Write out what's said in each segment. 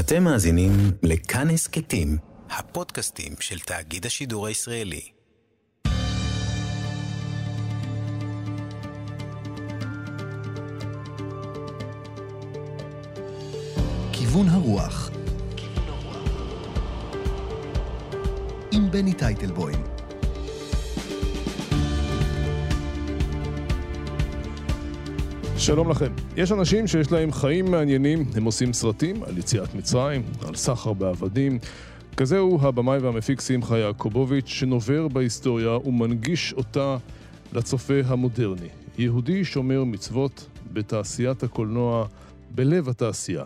אתם מאזינים לכאן הסכתים, הפודקאסטים של תאגיד השידור הישראלי. כיוון הרוח עם בני טיטלבוים. שלום לכם. יש אנשים שיש להם חיים מעניינים, הם עושים סרטים על יציאת מצרים, על סחר בעבדים. כזהו הבמאי והמפיק חיה יעקובוביץ' שנובר בהיסטוריה ומנגיש אותה לצופה המודרני. יהודי שומר מצוות בתעשיית הקולנוע, בלב התעשייה.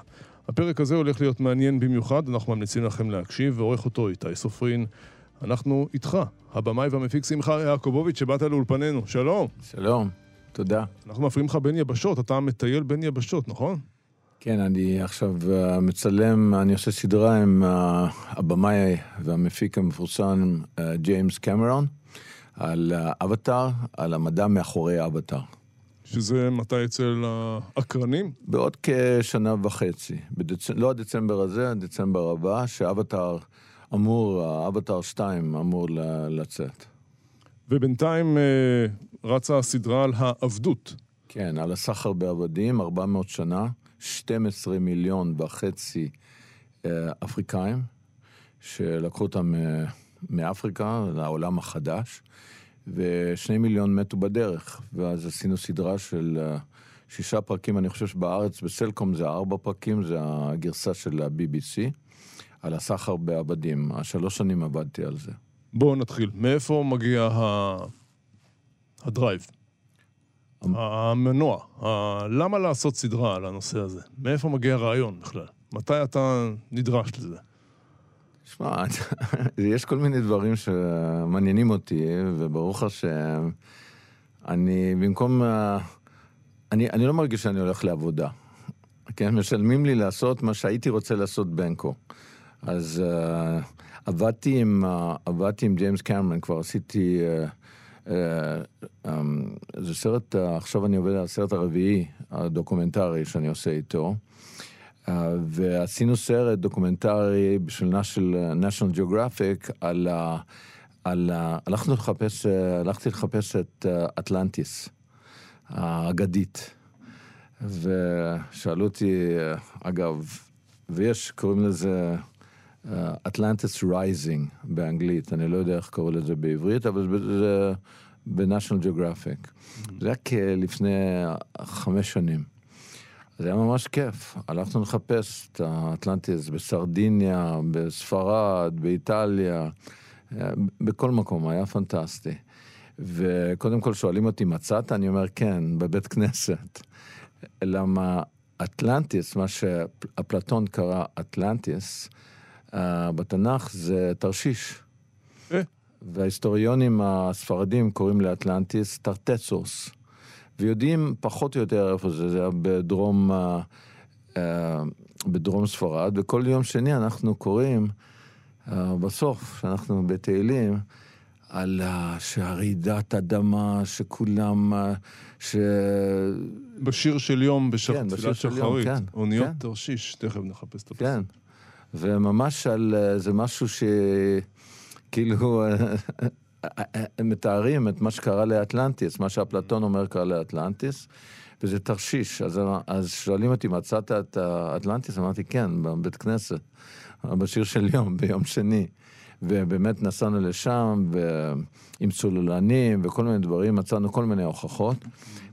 הפרק הזה הולך להיות מעניין במיוחד, אנחנו ממליצים לכם להקשיב, ועורך אותו איתי סופרין. אנחנו איתך, הבמאי והמפיק חיה יעקובוביץ' שבאת לאולפנינו. שלום. שלום. תודה. אנחנו מפרים לך בין יבשות, אתה מטייל בין יבשות, נכון? כן, אני עכשיו מצלם, אני עושה סדרה עם הבמאי והמפיק המפורסם ג'יימס קמרון, על אבטאר, על המדע מאחורי אבטאר. שזה מתי אצל האקרנים? בעוד כשנה וחצי, לא הדצמבר הזה, הדצמבר הבא, שאבטאר אמור, אבטאר 2 אמור לצאת. ובינתיים רצה הסדרה על העבדות. כן, על הסחר בעבדים, 400 שנה, 12.5 מיליון אפריקאים, שלקחו אותם מאפריקה, לעולם החדש, ו2 מיליון מתו בדרך, ואז עשינו סדרה של 6 פרקים, אני חושב שבארץ, בסלקום זה 4 פרקים, זה הגרסה של ה-BBC, על הסחר בעבדים, 3 שנים עבדתי על זה. בואו נתחיל. מאיפה מגיע הדרייב? המנוע. למה לעשות סדרה על הנושא הזה? מאיפה מגיע הרעיון בכלל? מתי אתה נדרש לזה? תשמע, יש כל מיני דברים שמעניינים אותי, וברוך השם, אני במקום... אני לא מרגיש שאני הולך לעבודה. כן? משלמים לי לעשות מה שהייתי רוצה לעשות בנקו. אז... עבדתי עם ג'יימס קמרון, כבר עשיתי, זה סרט, עכשיו אני עובד על הסרט הרביעי, הדוקומנטרי שאני עושה איתו, ועשינו סרט דוקומנטרי בשביל National Geographic, הלכתי לחפש את אטלנטיס, האגדית, ושאלו אותי, אגב, קוראים לזה, Atlantis Rising באנגלית, אני לא יודע איך קורא לזה בעברית, אבל זה ב-National Geographic. זה היה כלפני 5 שנים. זה היה ממש כיף. הלכנו לחפש את האטלנטיס בסרדיניה, בספרד, באיטליה, בכל מקום, היה פנטסטי. וקודם כל שואלים אותי, מצאת? אני אומר, כן, בבית כנסת. למה אטלנטיס, מה שאפלטון קרא אטלנטיס, בתנ"ך זה תרשיש. וההיסטוריונים הספרדים קוראים לאטלנטיס טרטסוס. ויודעים פחות או יותר איפה זה. זה היה בדרום ספרד. וכל יום שני אנחנו קוראים, בסוף, שאנחנו בתהילים, על שרעידת אדמה, שכולם... בשיר של יום, בשיר של יום, כן. אוניות תרשיש, תכף נחפש את הפסוק. כן. וממש על זה משהו שכאילו מתארים את מה שקרה לאטלנטיס, מה שאפלטון אומר קרה לאטלנטיס, וזה תרשיש. אז שואלים אותי, מצאת את האטלנטיס? אמרתי, כן, בבית כנסת, בשיר של יום, ביום שני. ובאמת נסענו לשם, עם צוללנים וכל מיני דברים, מצאנו כל מיני הוכחות.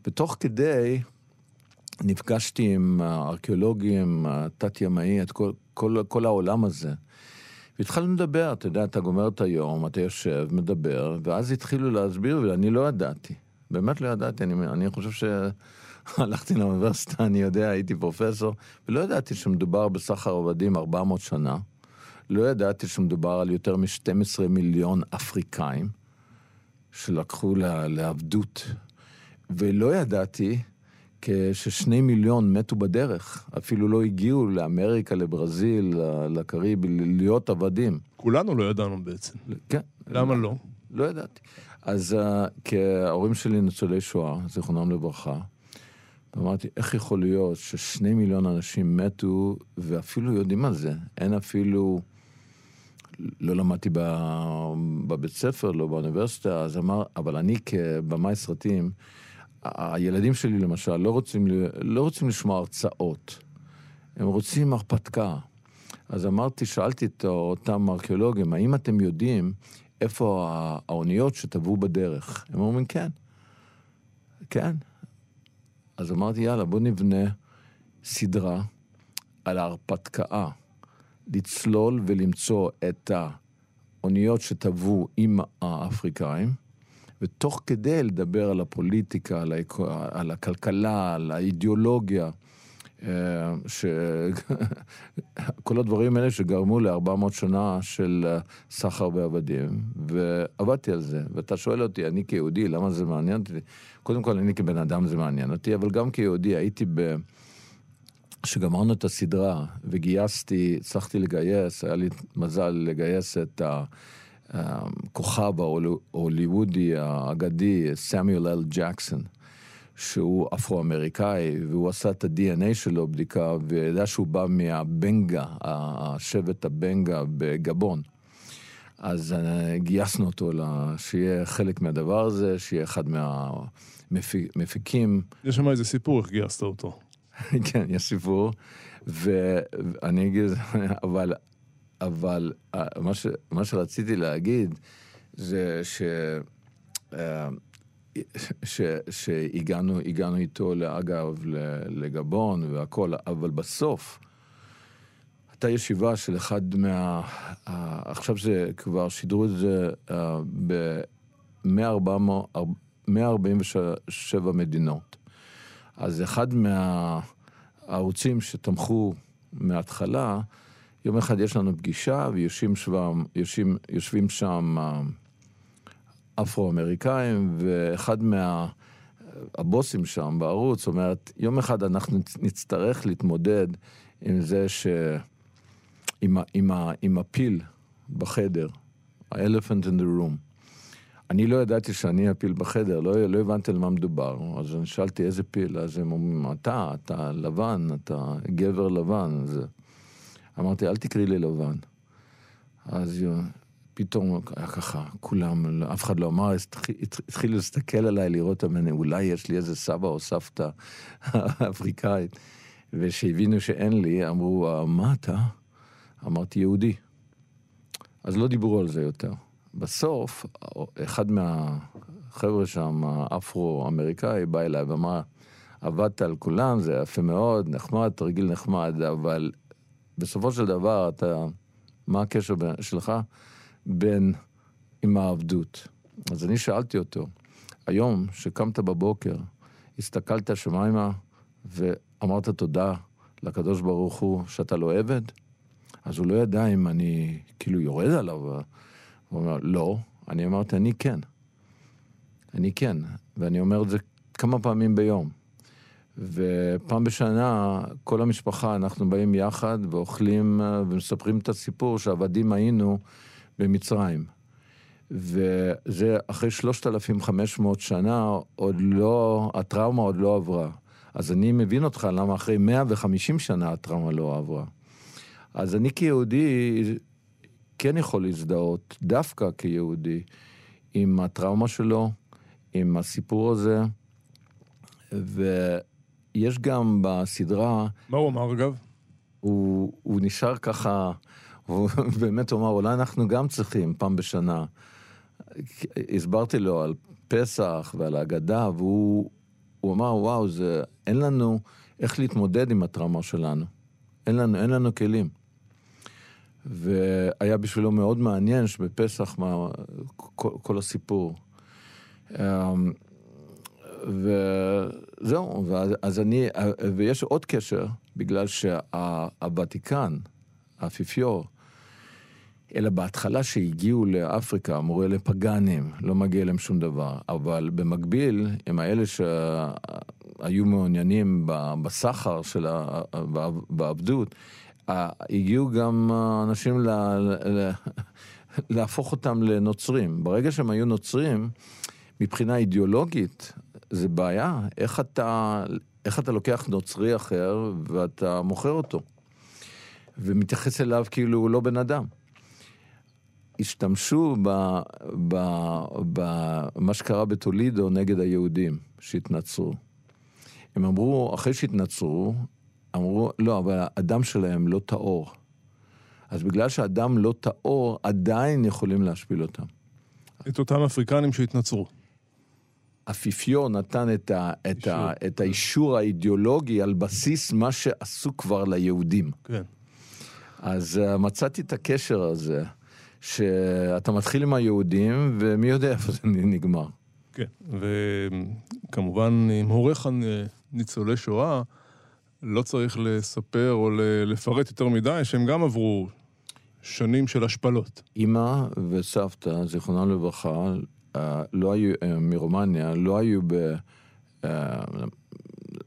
ותוך כדי... נפגשתי עם הארכיאולוגים, תת-ימאי, את כל העולם הזה. והתחלנו לדבר, אתה יודע, אתה גומר את היום, אתה יושב, מדבר, ואז התחילו להסביר, ואני לא ידעתי. באמת לא ידעתי, אני חושב שהלכתי לאוניברסיטה, אני יודע, הייתי פרופסור, ולא ידעתי שמדובר בסחר עבדים 400 שנה, לא ידעתי שמדובר על יותר מ-12 מיליון אפריקאים, שלקחו לעבדות, ולא ידעתי, כש2 מיליון מתו בדרך, אפילו לא הגיעו לאמריקה, לברזיל, לקריב, להיות עבדים. כולנו לא ידענו בעצם. כן. למה לא? לא ידעתי. אז ההורים שלי ניצולי שואה, זיכרונם לברכה, ואמרתי, איך יכול להיות ש2 מיליון אנשים מתו, ואפילו יודעים על זה. אין אפילו, לא למדתי בבית ספר, לא באוניברסיטה, אז אמר, אבל אני כבמאי סרטים, הילדים שלי למשל לא רוצים לשמוע הרצאות, הם רוצים הרפתקה. אז אמרתי, שאלתי את אותם ארכיאולוגים, האם אתם יודעים איפה האוניות שטבעו בדרך? הם אומרים, כן. כן. אז אמרתי, יאללה, בוא נבנה סדרה על ההרפתקה, לצלול ולמצוא את האוניות שטבעו עם האפריקאים, ותוך כדי לדבר על הפוליטיקה, על הכלכלה, על האידיאולוגיה, כל הדברים האלה שגרמו ל400 שנה של סחר בעבדים, ועבדתי על זה. ואתה שואל אותי, אני כיהודי, למה זה מעניין אותי? קודם כל, אני כבן אדם זה מעניין אותי, אבל גם כיהודי הייתי שגמרנו את הסדרה וגייסתי, צריכתי לגייס, היה לי מזל לגייס את הכוכב ההוליוודי האגדי, סמואל אל ג'קסון, שהוא אפרו-אמריקאי, והוא עשה את ה-DNA שלו בדיקה, וידע שהוא בא מהבנגה, השבט הבנגה בגבון. אז גייסנו אותו, שיהיה חלק מהדבר הזה, שיהיה אחד מהמפיקים. יש שם איזה סיפור, איך גייסת אותו? כן, יש סיפור, ואני אגיד, אבל מה שרציתי להגיד, זה שהגענו איתו, אגב, לגבון והכל, אבל בסוף, הייתה ישיבה של אחד עכשיו זה כבר שידרו את זה ב-147 מדינות. אז אחד מהערוצים שתמכו מההתחלה, יום אחד יש לנו פגישה, ויושבים שם אפרו-אמריקאים, ואחד מהבוסים שם בערוץ אומרת, יום אחד אנחנו נצטרך להתמודד עם זה עם הפיל בחדר, ה-elephant in the room. אני לא ידעתי שאני הפיל בחדר, לא הבנתי על מה מדובר, אז אני שאלתי איזה פיל, אז הם אומרים, אתה לבן, אתה גבר לבן, אז אמרתי, אל תקריא לי לבן. אז פתאום היה ככה, כולם, אף אחד לא אמר, התחיל להסתכל עליי, לראות ממני, אולי יש לי איזה סבא או סבתא אפריקאית, ושהבינו שאין לי, אמרו, מה אתה? אמרתי, יהודי. אז לא דיברו על זה יותר. בסוף, אחד מהחבר'ה שם, האפרו-אמריקאי, בא אליי ואמר, עבדת על כולם, זה יפה מאוד, נחמד, תרגיל נחמד, אבל בסופו של דבר, מה הקשר שלך? עם העבדות. אז אני שאלתי אותו, היום שקמת בבוקר, הסתכלת שמיימה, ואמרת תודה לקדוש ברוך הוא שאתה לא עבד, אז הוא לא ידע אם אני כאילו יורד עליו, הוא אומר, לא, אני אמרתי, אני כן, ואני אומר את זה כמה פעמים ביום, ופעם בשנה, כל המשפחה, אנחנו באים יחד, ואוכלים, ומספרים את הסיפור, שעבדים היינו במצרים, וזה אחרי 3,500 שנה, הטראומה עוד לא עברה, אז אני מבין אותך למה אחרי 150 שנה הטראומה לא עברה, אז אני כיהודי כן יכול להזדהות, דווקא כיהודי, עם הטראומה שלו, עם הסיפור הזה, ויש גם בסדרה... מה הוא אמר אגב? הוא נשאר ככה, הוא באמת אומר, אולי אנחנו גם צריכים פעם בשנה. הסברתי לו על פסח ועל האגדה, והוא אמר, וואו, אין לנו איך להתמודד עם הטראומה שלנו. אין לנו כלים. והיה בשבילו מאוד מעניין שבפסח כל הסיפור. וזהו, ויש עוד קשר, בגלל שהוותיקן, האפיפיור, אלא בהתחלה שהגיעו לאפריקה, אמרו אלה פגנים, לא מגיע להם שום דבר, אבל במקביל, הם האלה שהיו מעוניינים בסחר, בעבדות, הגיעו גם אנשים להפוך אותם לנוצרים. ברגע שהם היו נוצרים, מבחינה אידיאולוגית, זה בעיה, איך איך אתה לוקח נוצרי אחר ואתה מוכר אותו, ומתייחס אליו כאילו הוא לא בן אדם. השתמשו במה שקרה בתולידו נגד היהודים שהתנצרו. הם אמרו, אחרי שהתנצרו, אמרו, לא, אבל האדם שלהם לא טהור. אז בגלל שהאדם לא טהור, עדיין יכולים להשפיל אותם. את אותם אפריקנים שהתנצרו. אפיפיון נתן את האישור האידיאולוגי על בסיס מה שעשו כבר ליהודים. כן. אז מצאתי את הקשר הזה, שאתה מתחיל עם היהודים, ומי יודע איפה זה נגמר. כן, וכמובן, עם הורך ניצולי שואה, לא צריך לספר או לפרט יותר מדי, שהם גם עברו שנים של השפלות. אמא וסבתא, זיכרונם לברכה, לא היו, מרומניה, לא היו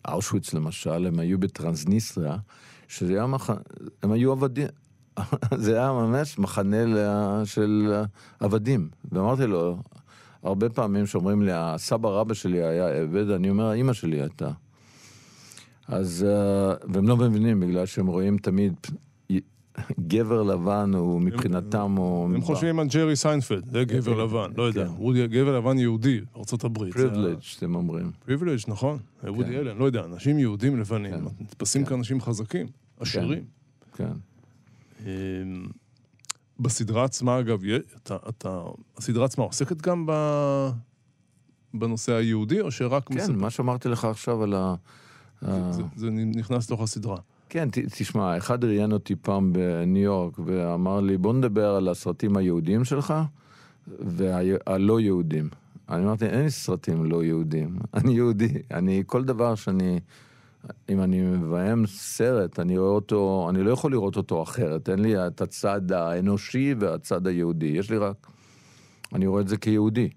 באושוויץ למשל, הם היו בטרנסניסטריה, שזה היה הם היו עבדים, זה היה ממש מחנה של עבדים. ואמרתי לו, הרבה פעמים שאומרים לי, הסבא רבא שלי היה עבד, אני אומר, אמא שלי הייתה. אז, והם לא מבינים, בגלל שהם רואים תמיד גבר לבן, הוא מבחינתם... הם חושבים על ג'רי סיינפלד, זה גבר לבן, לא יודע, גבר לבן יהודי, ארצות הברית. פריבלג' אתם אומרים. פריבלג', נכון, וודי אלן, לא יודע, אנשים יהודים לבנים, נתפסים כאנשים חזקים, עשירים. כן. בסדרה עצמה, אגב, הסדרה עצמה עוסקת גם בנושא היהודי, או שרק... כן, מה שאמרתי לך עכשיו על ה... זה נכנס לתוך הסדרה. כן, תשמע, אחד ראיין אותי פעם בניו יורק, ואמר לי, בוא נדבר על הסרטים היהודיים שלך, והלא יהודים. אני אמרתי, אין לי סרטים לא יהודים, אני יהודי. אני, כל דבר שאני, אם אני מביים סרט, אני רואה אותו, אני לא יכול לראות אותו אחרת. אין לי את הצד האנושי והצד היהודי. יש לי רק, אני רואה את זה כיהודי.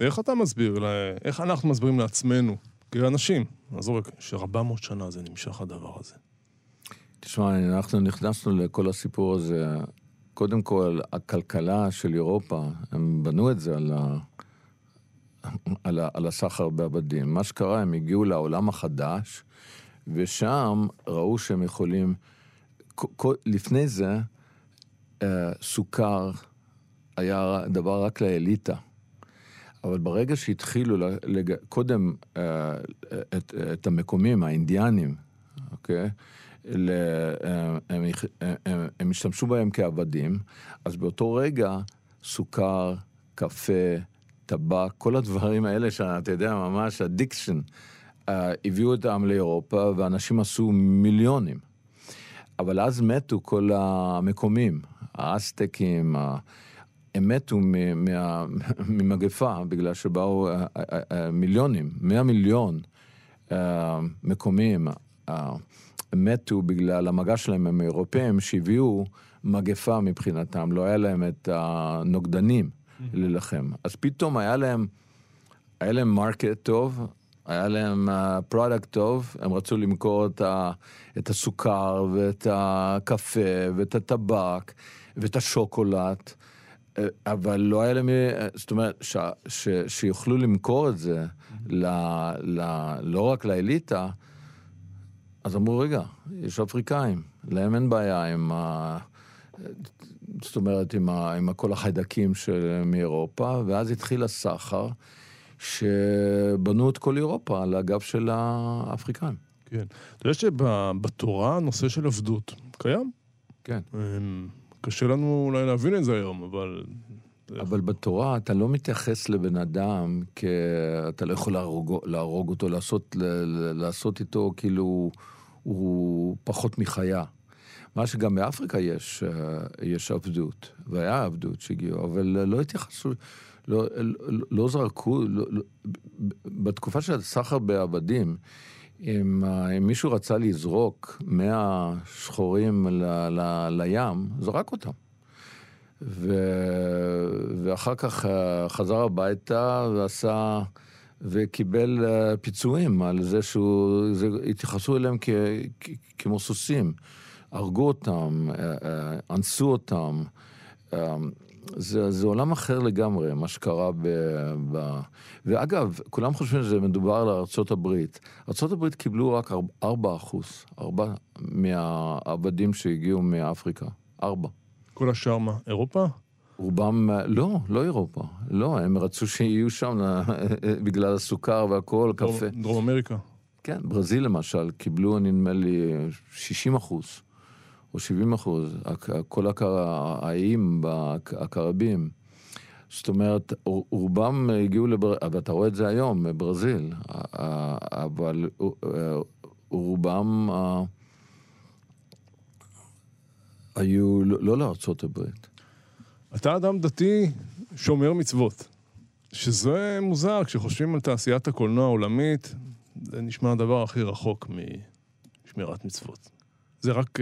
איך אתה מסביר, איך אנחנו מסבירים לעצמנו? כאנשים, נעזור רק, ש400 שנה זה נמשך הדבר הזה. תשמע, אנחנו נכנסנו לכל הסיפור הזה, קודם כל, הכלכלה של אירופה, הם בנו את זה על הסחר בעבדים. מה שקרה, הם הגיעו לעולם החדש, ושם ראו שהם יכולים, לפני זה, סוכר היה דבר רק לאליטה. אבל ברגע שהתחילו קודם את המקומים, האינדיאנים, אוקיי? הם השתמשו בהם כעבדים, אז באותו רגע סוכר, קפה, טבק, כל הדברים האלה שאתה יודע ממש, הדיקשן, הביאו אותם לאירופה, ואנשים עשו מיליונים. אבל אז מתו כל המקומים, האסטקים, הם מתו ממגפה, בגלל שבאו מיליונים, 100 מיליון מקומיים, מתו בגלל המגע שלהם עם האירופאים, שהביאו מגפה מבחינתם, לא היה להם את הנוגדנים ללחם. אז פתאום היה להם מרקט טוב, היה להם פרודקט טוב, הם רצו למכור את הסוכר, ואת הקפה, ואת הטבק, ואת השוקולד, אבל לא היה למי, זאת אומרת, שיוכלו למכור את זה, לא רק לאליטה, אז אמרו, רגע, יש אפריקאים, להם אין בעיה עם, זאת אומרת, עם כל החיידקים מאירופה, ואז התחיל הסחר, שבנו את כל אירופה על הגב של האפריקאים. כן. אתה יודע שבתורה הנושא של עבדות קיים? כן. קשה לנו אולי להבין את זה היום, אבל... אבל בתורה אתה לא מתייחס לבן אדם, כי אתה לא יכול להרוג אותו, לעשות איתו כאילו הוא פחות מחיה. מה שגם באפריקה יש עבדות, והיה עבדות שהגיעו, אבל לא התייחסו, לא זרקו, בתקופה של הסחר בעבדים, אם מישהו רצה לזרוק 100 שחורים לים, זרק אותם. ואחר כך חזר הביתה ועשה, וקיבל פיצויים על זה שהוא, התייחסו אליהם כמו סוסים. הרגו אותם, אנסו אותם, זה עולם אחר לגמרי, מה שקרה ואגב, כולם חושבים שזה מדובר לארצות הברית. ארצות הברית קיבלו רק 4% מהעבדים שהגיעו מאפריקה. 4. כל השאר מה? אירופה? רובם, לא אירופה. לא, הם רצו שיהיו שם בגלל הסוכר והכל, קפה. דרום אמריקה. כן, ברזיל למשל, קיבלו נדמה לי 60%. או 70%, כל האיים הקרבים. זאת אומרת, רובם הגיעו לברזיל, ואתה רואה את זה היום, בברזיל, אבל רובם היו לא לארצות הברית. אתה אדם דתי שומר מצוות, שזה מוזר, כשחושבים על תעשיית הקולנוע העולמית, זה נשמע הדבר הכי רחוק משמירת מצוות. זה רק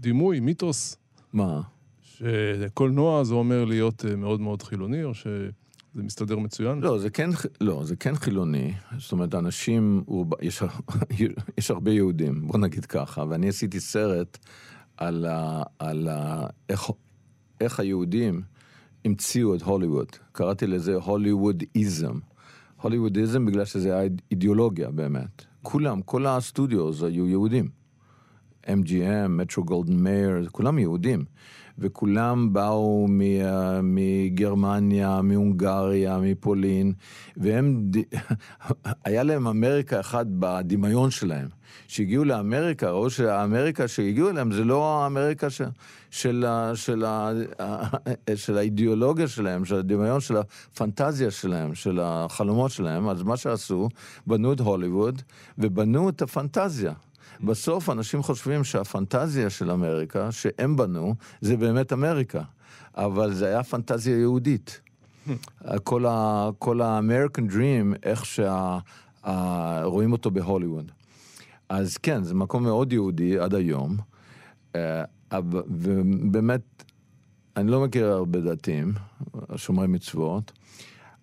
דימוי, מיתוס. מה? שקולנוע זה אומר להיות מאוד מאוד חילוני, או שזה מסתדר מצוין? לא, זה כן חילוני. זאת אומרת, אנשים, יש הרבה יהודים, בוא נגיד ככה, ואני עשיתי סרט על איך היהודים המציאו את הוליווד. קראתי לזה הוליווד-איזם. הוליווד-איזם בגלל שזה היה אידיאולוגיה באמת. כולם, כל הסטודיוס היו יהודים. MGM, מטרו גולדן מאיר, כולם יהודים. וכולם באו מגרמניה, מהונגריה, מפולין, והם, היה להם אמריקה אחת בדמיון שלהם. שהגיעו לאמריקה, או שהאמריקה שהגיעו אליהם, זה לא האמריקה של האידיאולוגיה שלהם, של הדמיון, של הפנטזיה שלהם, של החלומות שלהם. אז מה שעשו, בנו את הוליווד, ובנו את הפנטזיה. בסוף אנשים חושבים שהפנטזיה של אמריקה, שהם בנו, זה באמת אמריקה. אבל זה היה פנטזיה יהודית. כל ה-American Dream, איך שרואים אותו בהוליווד. אז כן, זה מקום מאוד יהודי עד היום, ובאמת, אני לא מכיר הרבה דתיים, שומרי מצוות,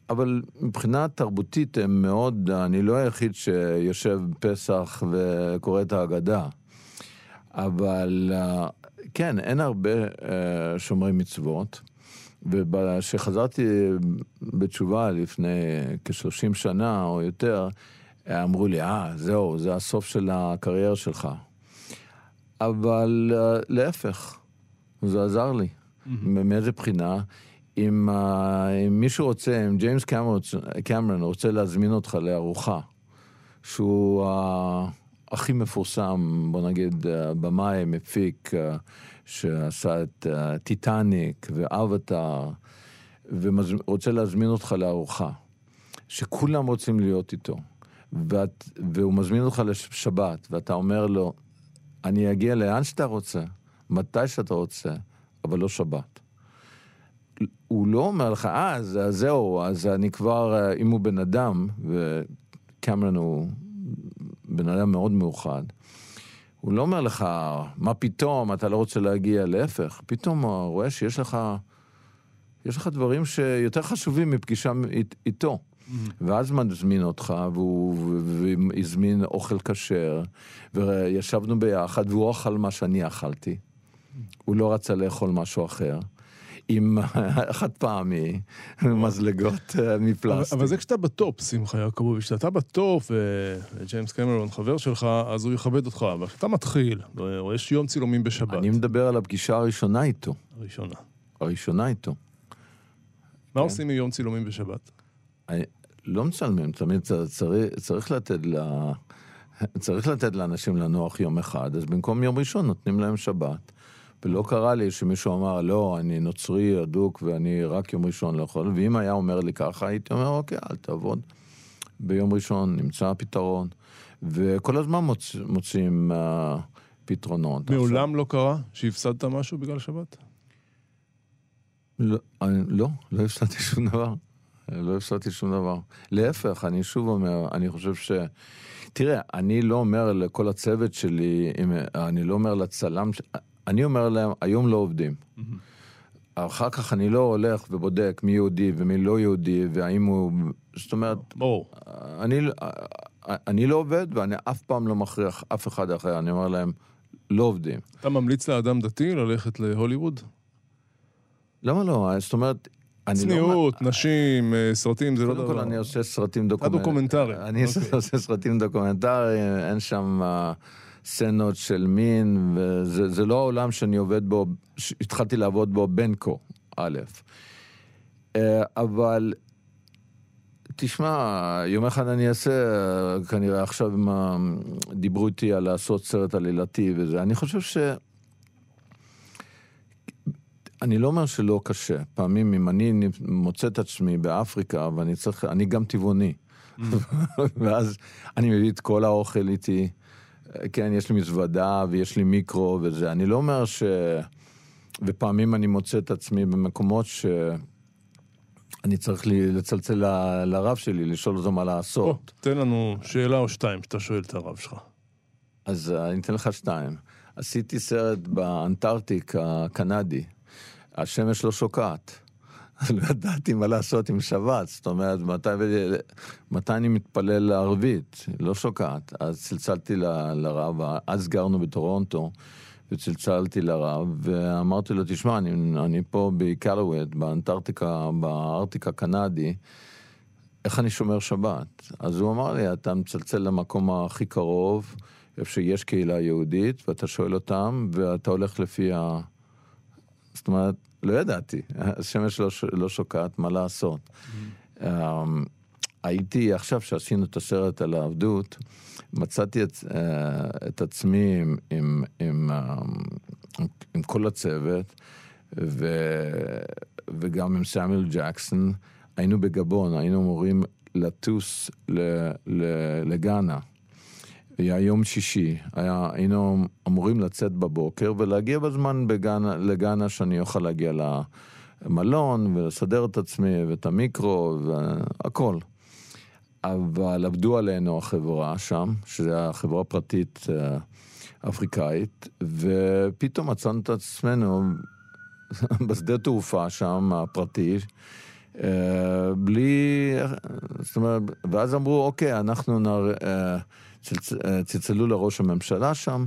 אבל מבחינה תרבותית הם מאוד, אני לא היחיד שיושב פסח וקורא את ההגדה, אבל כן, אין הרבה שומרי מצוות, וכשחזרתי בתשובה לפני כ-30 שנה או יותר, אמרו לי, זהו, זה הסוף של הקריירה שלך. אבל להפך, זה עזר לי. מאיזה בחינה, אם מישהו רוצה, אם ג'יימס קמרון רוצה להזמין אותך לארוחה, שהוא הכי מפורסם, בוא נגיד, במאי מפיק, שעשה את טיטניק ואבטר, ורוצה להזמין אותך לארוחה, שכולם רוצים להיות איתו. והוא מזמין אותך לשבת, ואתה אומר לו, אני אגיע לאן שאתה רוצה, מתי שאתה רוצה, אבל לא שבת. הוא לא אומר לך, אז זהו, אז אני כבר, אם הוא בן אדם, וקמרון הוא בן אדם מאוד מאוחד, הוא לא אומר לך, מה פתאום, אתה לא רוצה להגיע, להפך, פתאום הוא רואה שיש לך, דברים שיותר חשובים מפגישה איתו. ואז מזמין אותך, והוא הזמין אוכל כשר, וישבנו ביחד, והוא אכל מה שאני אכלתי. הוא לא רצה לאכול משהו אחר, עם חד פעמי, מזלגות מפלסטיק. אבל זה כשאתה בטופ, חיה יעקובוביץ', כשאתה בטופ, וג'יימס קמרון, חבר שלך, אז הוא יכבד אותך, אבל כשאתה מתחיל, או יש יום צילומים בשבת. אני מדבר על הפגישה הראשונה איתו. הראשונה איתו. מה עושים מיום צילומים בשבת? לא מצלמים, תמיד צריך לתת לאנשים לנוח יום אחד, אז במקום יום ראשון נותנים להם שבת, ולא קרה לי שמישהו אמר, לא, אני נוצרי, אדוק, ואני רק יום ראשון לא יכול, ואם היה אומר לי ככה, הייתי אומר, אוקיי, אל תעבוד. ביום ראשון נמצא הפתרון, וכל הזמן מוצאים פתרונות. מעולם לא קרה שהפסדת משהו בגלל שבת? לא הפסדתי שום דבר. לא הפסדתי שום דבר. להפך, אני שוב אומר, אני חושב תראה, אני לא אומר לכל הצוות שלי, אני לא אומר לצלם, אני אומר להם, היום לא עובדים. אחר כך אני לא הולך ובודק מי יהודי ומי לא יהודי, והאם הוא, זאת אומרת, אני לא עובד, ואני אף פעם לא מכריח אף אחד אחר, אני אומר להם, לא עובדים. אתה ממליץ לאדם דתי ללכת להוליווד? למה לא? זאת אומרת... צניעות, נשים, סרטים, זה לא דבר. קודם כל אני עושה סרטים דוקומנטריים. אני עושה סרטים דוקומנטריים, אין שם סצנות של מין, וזה לא העולם שאני עובד בו, התחלתי לעבוד בו בנקו, א', אבל... תשמע, יום אחד אני אעשה, כנראה עכשיו דיברו איתי על לעשות סרט עלילתי וזה, אני חושב ש... אני לא אומר שלא קשה, פעמים אם אני מוצא את עצמי באפריקה, ואני צריך, אני גם טבעוני, ואז אני מביא את כל האוכל איתי, כן, יש לי מזוודה ויש לי מיקרו וזה, אני לא אומר ש... ופעמים אני מוצא את עצמי במקומות ש... אני צריך לצלצל לרב שלי, לשאול אותו מה לעשות. תן לנו שאלה או שתיים שאתה שואל את הרב שלך. אז אני אתן לך שתיים. עשיתי סרט באנטארקטיק הקנדי. השמש לא שוקעת. לא ידעתי מה לעשות עם שבת. זאת אומרת, מתי אני מתפלל לערבית? לא שוקעת. אז צלצלתי לרב, אז גרנו בטורונטו, וצלצלתי לרב, ואמרתי לו, תשמע, אני פה בקלוויד, באנטארקטיקה, בארטיקה קנדי, איך אני שומר שבת? אז הוא אמר לי, אתה מצלצל למקום הכי קרוב, איפה שיש קהילה יהודית, ואתה שואל אותם, ואתה הולך לפי ה... זאת אומרת, לא ידעתי, השמש לא שוקעת, מה לעשות? הייתי, עכשיו שעשינו את הסרט על העבדות, מצאתי את עצמי עם כל הצוות, וגם עם סמואל ג'קסון, היינו בגבון, היינו אמורים לטוס לגאנה, היה יום שישי, היינו אמורים לצאת בבוקר, ולהגיע בזמן לגאנה שאני אוכל להגיע למלון, ולסדר את עצמי ואת המיקרו, והכל. אבל עבדו עלינו החברה שם, שזו החברה פרטית אפריקאית, ופתאום מצאנו את עצמנו בשדה תעופה שם, הפרטי, בלי... זאת אומרת, ואז אמרו, אוקיי, אנחנו צלצלו לראש הממשלה שם,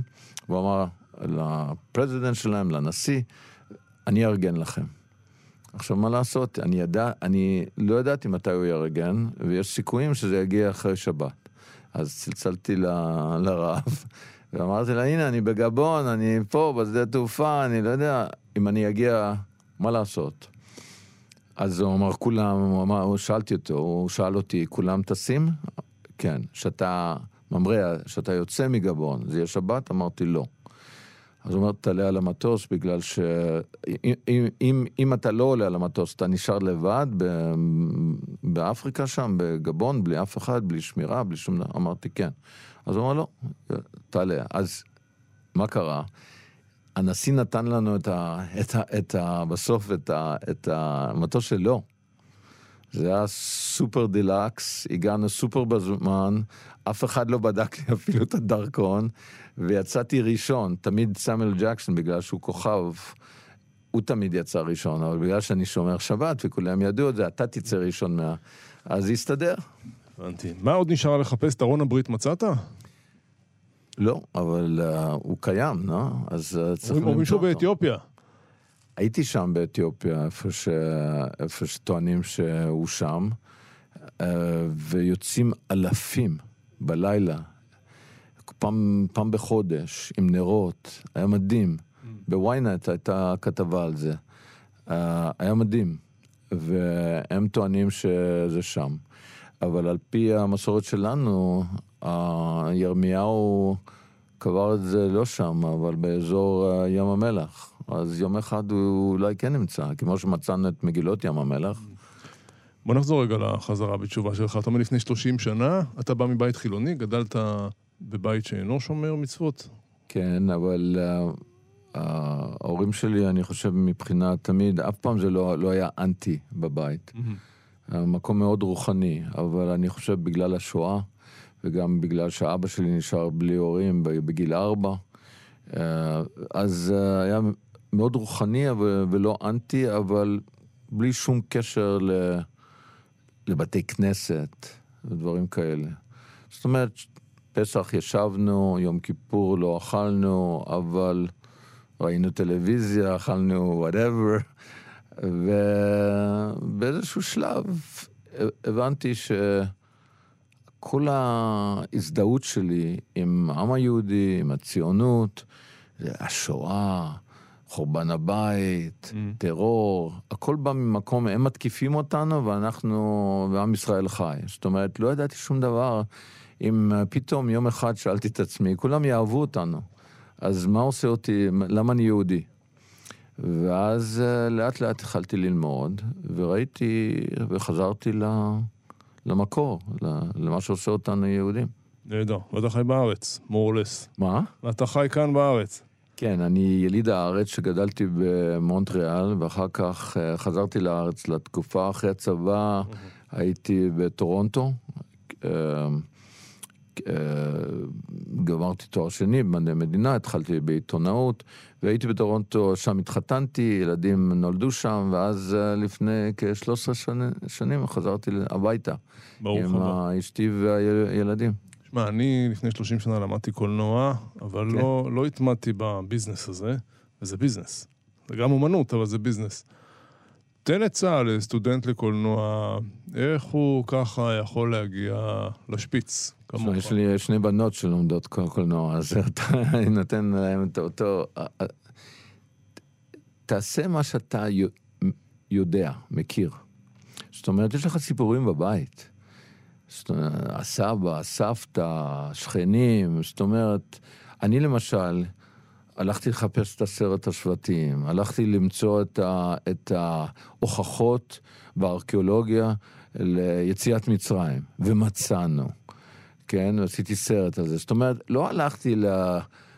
והוא אמר לפרזידנט שלהם, לנשיא, אני ארגן לכם. עכשיו, מה לעשות? אני לא ידעתי מתי הוא ירגן, ויש סיכויים שזה יגיע אחרי שבת. אז צלצלתי לרב, ואמרתי לה, הנה, אני בגבון, אני פה, בשדה תעופה, אני לא יודע אם אני אגיע, מה לעשות? אז הוא אמר, כולם, הוא שאל אותי, כולם טסים? כן, שאתה ממראה, שאתה יוצא מגבון, זה יהיה שבת? אמרתי, לא. אז הוא אומר, תעלה על המטוס, בגלל שאם אתה לא עולה על המטוס, אתה נשאר לבד באפריקה שם, בגבון, בלי אף אחד, בלי שמירה, בלי שום... אמרתי, כן. אז הוא אומר, לא, תעלה. אז מה קרה? הנשיא נתן לנו בסוף את המטוס שלו. זה היה סופר דילקס, הגענו סופר בזמן, אף אחד לא בדק לי אפילו את הדרכון, ויצאתי ראשון, תמיד סמואל ג'קסון, בגלל שהוא כוכב, הוא תמיד יצא ראשון, אבל בגלל שאני שומר שבת, וכולם ידעו את זה, אתה תצא ראשון אז הסתדר. הבנתי. מה עוד נשאר לחפש? את ארון הברית מצאת? לא, אבל הוא קיים, לא? אז צריך... או מישהו באתיופיה. הייתי שם באתיופיה, איפה שטוענים שהוא שם, ויוצאים אלפים בלילה, פעם בחודש, עם נרות, היה מדהים. בוויינט הייתה כתבה על זה. היה מדהים, והם טוענים שזה שם. אבל על פי המסורת שלנו, ירמיהו קבר את זה לא שם, אבל באזור ים המלח. אז יום אחד הוא אולי כן נמצא, כמו שמצאנו את מגילות ים המלח. בוא נחזור רגע לחזרה בתשובה שלך. אתה אומר לפני 30 שנה, אתה בא מבית חילוני, גדלת בבית שאינו שומר מצוות. כן, אבל ההורים שלי, אני חושב מבחינה תמיד, אף פעם זה לא היה אנטי בבית. מקום מאוד רוחני, אבל אני חושב בגלל השואה, וגם בגלל שאבא שלי נשאר בלי הורים בגיל 4, אז היה מאוד רוחני ולא אנטי, אבל בלי שום קשר לבתי כנסת ודברים כאלה. זאת אומרת, פסח ישבנו, יום כיפור לא אכלנו, אבל ראינו טלוויזיה, אכלנו whatever, ובאיזשהו שלב הבנתי שכל ההזדהות שלי עם העם היהודי, עם הציונות, השואה, חורבן הבית, טרור, הכל בא ממקום, הם מתקיפים אותנו ואנחנו, ועם ישראל חי. זאת אומרת, לא ידעתי שום דבר, אם פתאום יום אחד שאלתי את עצמי, כולם יאהבו אותנו, אז מה עושה אותי, למה אני יהודי? ואז לאט לאט התחלתי ללמוד, וראיתי, וחזרתי למקור, למה שעושה אותנו יהודים. נדע, ואתה חי בארץ, מורלס. מה? ואתה חי כאן בארץ. כן, אני יליד הארץ שגדלתי במונטריאל, ואחר כך חזרתי לארץ לתקופה אחרי הצבא, הייתי בטורונטו, גמרתי תואר שני במדעי מדינה, התחלתי בעיתונאות, והייתי בטורונטו, שם התחתנתי, ילדים נולדו שם, ואז לפני כ-13 שנים חזרתי הביתה. ברוך הבא. עם האשתי והילדים. שמע, אני לפני 30 שנה למדתי קולנוע, אבל לא התמדתי בביזנס הזה, וזה ביזנס. זה גם אומנות, אבל זה ביזנס. תן עצה לסטודנט לקולנוע, איך הוא ככה יכול להגיע לשפיץ? יש לי שני בנות שלומדות קולנוע, אז אני נותן להם את אותו... תעשה מה שאתה יודע, מכיר. זאת אומרת, יש לך סיפורים בבית. הסבא, הסבתא, שכנים, זאת אומרת, אני למשל... הלכתי לחפש את עשרת השבטים, הלכתי למצוא את ההוכחות בארכיאולוגיה ליציאת מצרים, ומצאנו, כן? ועשיתי סרט הזה. זאת אומרת,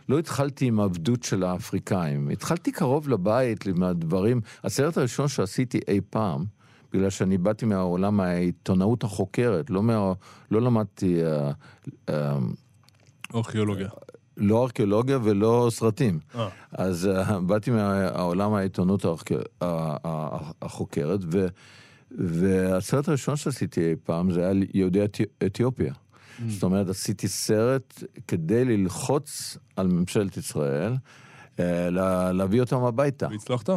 לא התחלתי עם העבדות של האפריקאים, התחלתי קרוב לבית, עם הדברים, הסרט הראשון שעשיתי אי פעם, בגלל שאני באתי מהעולם העיתונאות החוקרת, לא למדתי... ארכיאולוגיה. לא ארכיאולוגיה ולא סרטים. אז באתי מהעולם העיתונות החוקרת, והסרט הראשון שעשיתי פעם, זה היה יהודי אתיופיה. זאת אומרת, עשיתי סרט כדי ללחוץ על ממשלת ישראל, להביא אותם הביתה. והצלחת?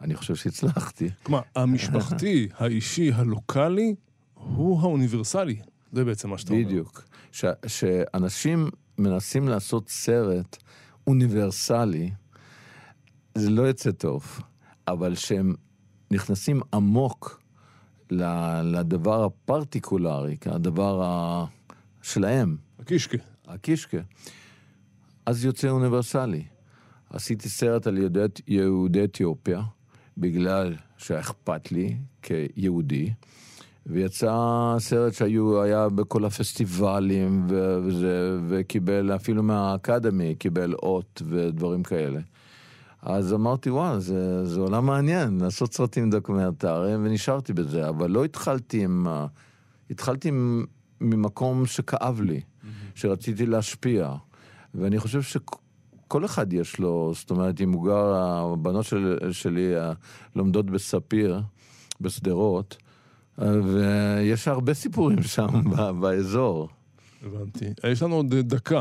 אני חושב שהצלחתי. כלומר, המשפחתי, האישי, הלוקלי, הוא האוניברסלי. זה בעצם מה שאתה אומר. בדיוק. שאנשים... מנסים לעשות סרט אוניברסלי, זה לא יצא טוב, אבל שהם נכנסים עמוק לדבר הפרטיקולרי, הדבר שלהם. הקישקה. הקישקה. אז יוצא אוניברסלי. עשיתי סרט על יהודי אתיופיה, בגלל שאכפת לי כיהודי, ויצא סרט שהיה בכל הפסטיבלים, וקיבל, אפילו מהאקדמי, קיבל אות ודברים כאלה. אז אמרתי, וואו, זה עולם מעניין, לעשות סרטים דוקומנטריים, ונשארתי בזה, אבל לא התחלתי ממקום שכאב לי, שרציתי להשפיע, ואני חושב כל אחד יש לו, זאת אומרת, אם הוא גר, הבנות שלי לומדות בספיר, בסדרות, ויש הרבה סיפורים שם באזור. הבנתי. יש לנו עוד דקה.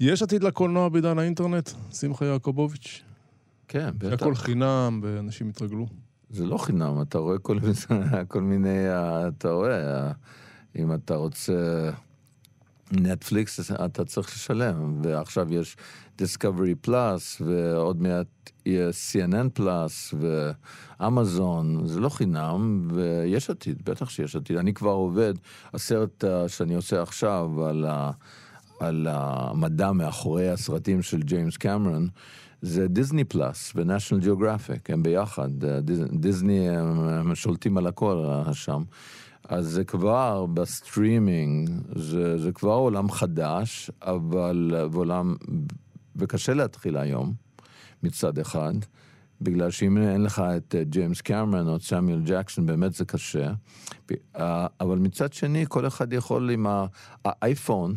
יש עתיד לקולנוע בעידן האינטרנט? חיה יעקובוביץ'. כן, בטח. שהכל חינם ואנשים התרגלו. זה לא חינם, אתה רואה כל מיני, אתה רואה, אם אתה רוצה נטפליקס, אתה צריך לשלם, ועכשיו יש Discovery Plus, ועוד מעט CNN Plus, ואמזון, זה לא חינם, ויש עתיד, בטח שיש עתיד. אני כבר עובד, הסרט שאני עושה עכשיו, על המדע מאחורי הסרטים של ג'יימס קמרון, זה Disney Plus ו-National Geographic, הם ביחד, דיזני, הם שולטים על הכל שם, אז זה כבר בסטרימינג, זה כבר עולם חדש, אבל בעולם, וקשה להתחיל היום, מצד אחד, בגלל שאם אין לך את ג'יימס קמרון או את סמואל ג'קסון, באמת זה קשה, אבל מצד שני, כל אחד יכול עם האייפון,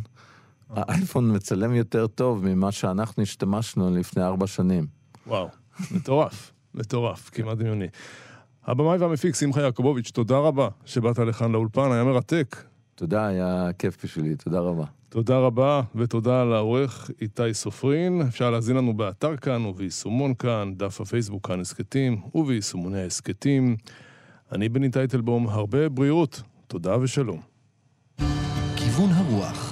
האייפון מצלם יותר טוב ממה שאנחנו השתמשנו לפני 4 שנים. וואו, מטורף, מטורף, כמעט דמיוני. הבמאי והמפיק חיה יעקובוביץ', תודה רבה שבאת לכאן לאולפן, היה מרתק. תודה, היה כיף בשבילי, תודה רבה. תודה רבה, ותודה לעורך איתי סופרין. אפשר להזין לנו באתר כאן וביישומון כאן, דף הפייסבוק כאן הסקטים וביישומוני הסקטים. אני בני טיטלבוים, הרבה בריאות, תודה ושלום. כיוון הרוח.